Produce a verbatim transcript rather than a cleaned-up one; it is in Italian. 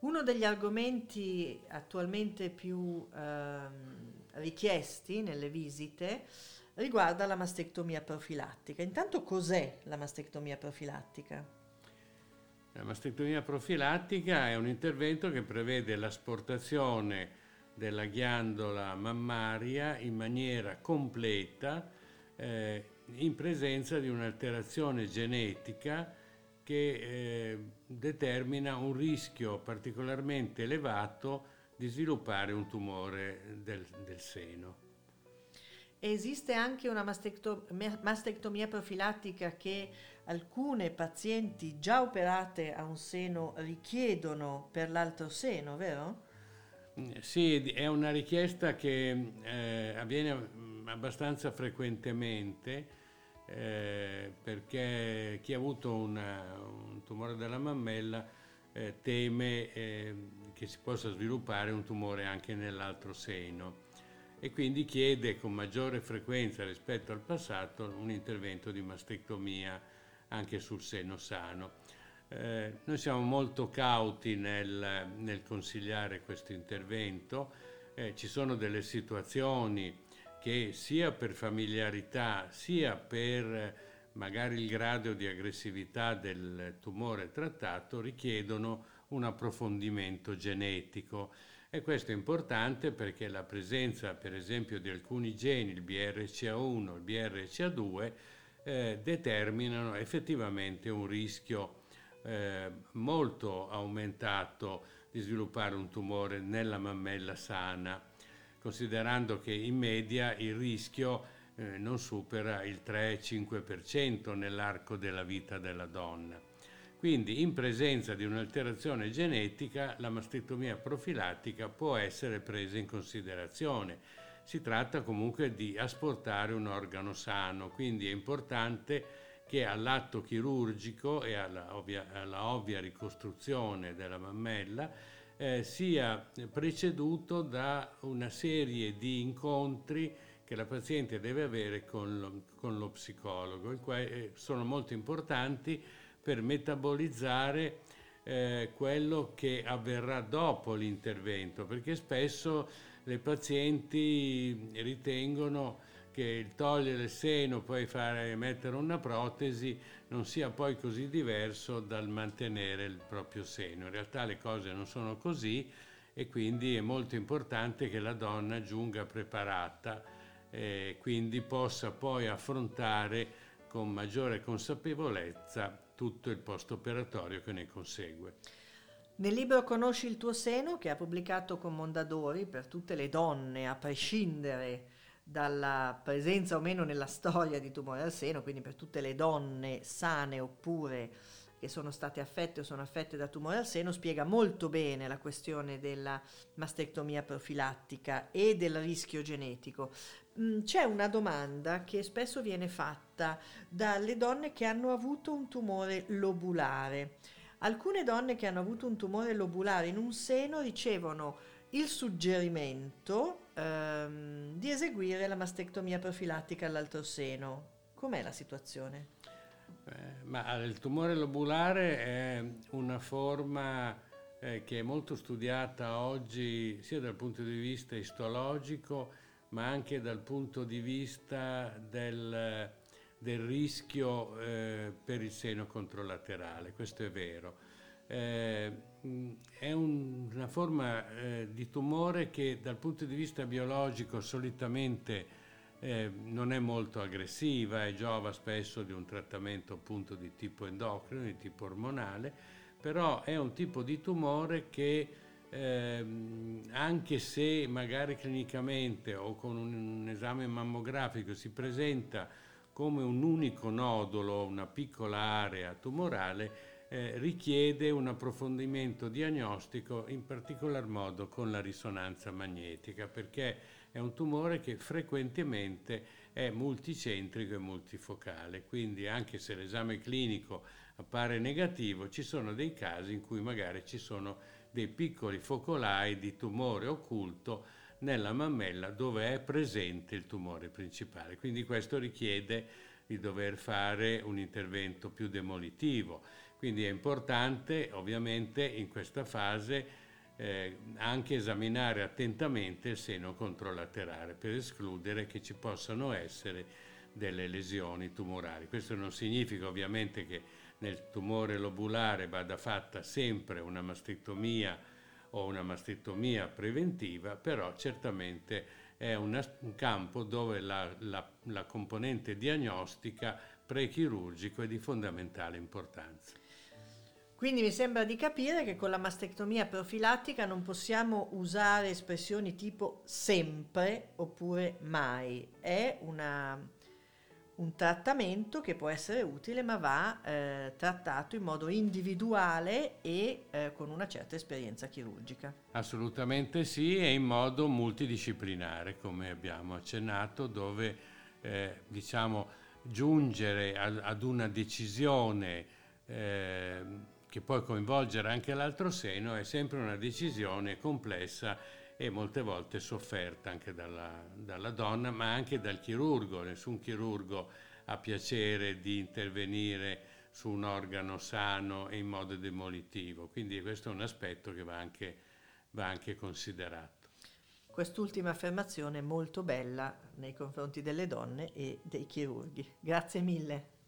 Uno degli argomenti attualmente più eh, richiesti nelle visite riguarda la mastectomia profilattica. Intanto cos'è la mastectomia profilattica? La mastectomia profilattica è un intervento che prevede l'asportazione della ghiandola mammaria in maniera completa eh, in presenza di un'alterazione genetica che eh, determina un rischio particolarmente elevato di sviluppare un tumore del, del seno. Esiste anche una mastecto- mastectomia profilattica che alcune pazienti già operate a un seno richiedono per l'altro seno, vero? Sì, è una richiesta che eh, avviene abbastanza frequentemente. Eh, perché chi ha avuto una, un tumore della mammella eh, teme eh, che si possa sviluppare un tumore anche nell'altro seno e quindi chiede con maggiore frequenza rispetto al passato un intervento di mastectomia anche sul seno sano. Eh, noi siamo molto cauti nel, nel consigliare questo intervento, eh, ci sono delle situazioni che sia per familiarità sia per magari il grado di aggressività del tumore trattato richiedono un approfondimento genetico e questo è importante perché la presenza per esempio di alcuni geni, il B R C A uno, il B R C A due, eh, determinano effettivamente un rischio eh, molto aumentato di sviluppare un tumore nella mammella sana, considerando che in media il rischio eh, non supera il tre-cinque per cento nell'arco della vita della donna. Quindi in presenza di un'alterazione genetica la mastectomia profilattica può essere presa in considerazione. Si tratta comunque di asportare un organo sano, quindi è importante che all'atto chirurgico e alla ovvia, alla ovvia ricostruzione della mammella Eh, sia preceduto da una serie di incontri che la paziente deve avere con lo, con lo psicologo, i quali sono molto importanti per metabolizzare eh, quello che avverrà dopo l'intervento, perché spesso le pazienti ritengono che il togliere il seno poi fare mettere una protesi non sia poi così diverso dal mantenere il proprio seno. In realtà le cose non sono così e quindi è molto importante che la donna giunga preparata e quindi possa poi affrontare con maggiore consapevolezza tutto il post-operatorio che ne consegue. Nel libro Conosci il tuo seno, che ha pubblicato con Mondadori, per tutte le donne, a prescindere dalla presenza o meno nella storia di tumore al seno, quindi per tutte le donne sane oppure che sono state affette o sono affette da tumore al seno, spiega molto bene la questione della mastectomia profilattica e del rischio genetico. C'è una domanda che spesso viene fatta dalle donne che hanno avuto un tumore lobulare. Alcune donne che hanno avuto un tumore lobulare in un seno ricevono il suggerimento ehm, di eseguire la mastectomia profilattica all'altro seno. Com'è la situazione? Eh, ma il tumore lobulare è una forma eh, che è molto studiata oggi sia dal punto di vista istologico ma anche dal punto di vista del, del rischio eh, per il seno controlaterale, questo è vero. Eh, è un, una forma eh, di tumore che dal punto di vista biologico solitamente eh, non è molto aggressiva e giova spesso di un trattamento appunto di tipo endocrino, di tipo ormonale, però è un tipo di tumore che eh, anche se magari clinicamente o con un, un esame mammografico si presenta come un unico nodulo, una piccola area tumorale, Eh, richiede un approfondimento diagnostico, in particolar modo con la risonanza magnetica, perché è un tumore che frequentemente è multicentrico e multifocale, quindi anche se l'esame clinico appare negativo, ci sono dei casi in cui magari ci sono dei piccoli focolai di tumore occulto nella mammella dove è presente il tumore principale, quindi questo richiede di dover fare un intervento più demolitivo. Quindi è importante ovviamente in questa fase eh, anche esaminare attentamente il seno controlaterale per escludere che ci possano essere delle lesioni tumorali. Questo non significa ovviamente che nel tumore lobulare vada fatta sempre una mastectomia o una mastectomia preventiva, però certamente è una, un campo dove la, la, la componente diagnostica prechirurgico è di fondamentale importanza. Quindi mi sembra di capire che con la mastectomia profilattica non possiamo usare espressioni tipo sempre oppure mai. È una, un trattamento che può essere utile, ma va eh, trattato in modo individuale e eh, con una certa esperienza chirurgica. Assolutamente sì, e in modo multidisciplinare, come abbiamo accennato, dove eh, diciamo giungere a, ad una decisione eh, che può coinvolgere anche l'altro seno è sempre una decisione complessa e molte volte sofferta anche dalla, dalla donna, ma anche dal chirurgo. Nessun chirurgo ha piacere di intervenire su un organo sano e in modo demolitivo, quindi questo è un aspetto che va anche, va anche considerato. Quest'ultima affermazione è molto bella nei confronti delle donne e dei chirurghi. Grazie mille.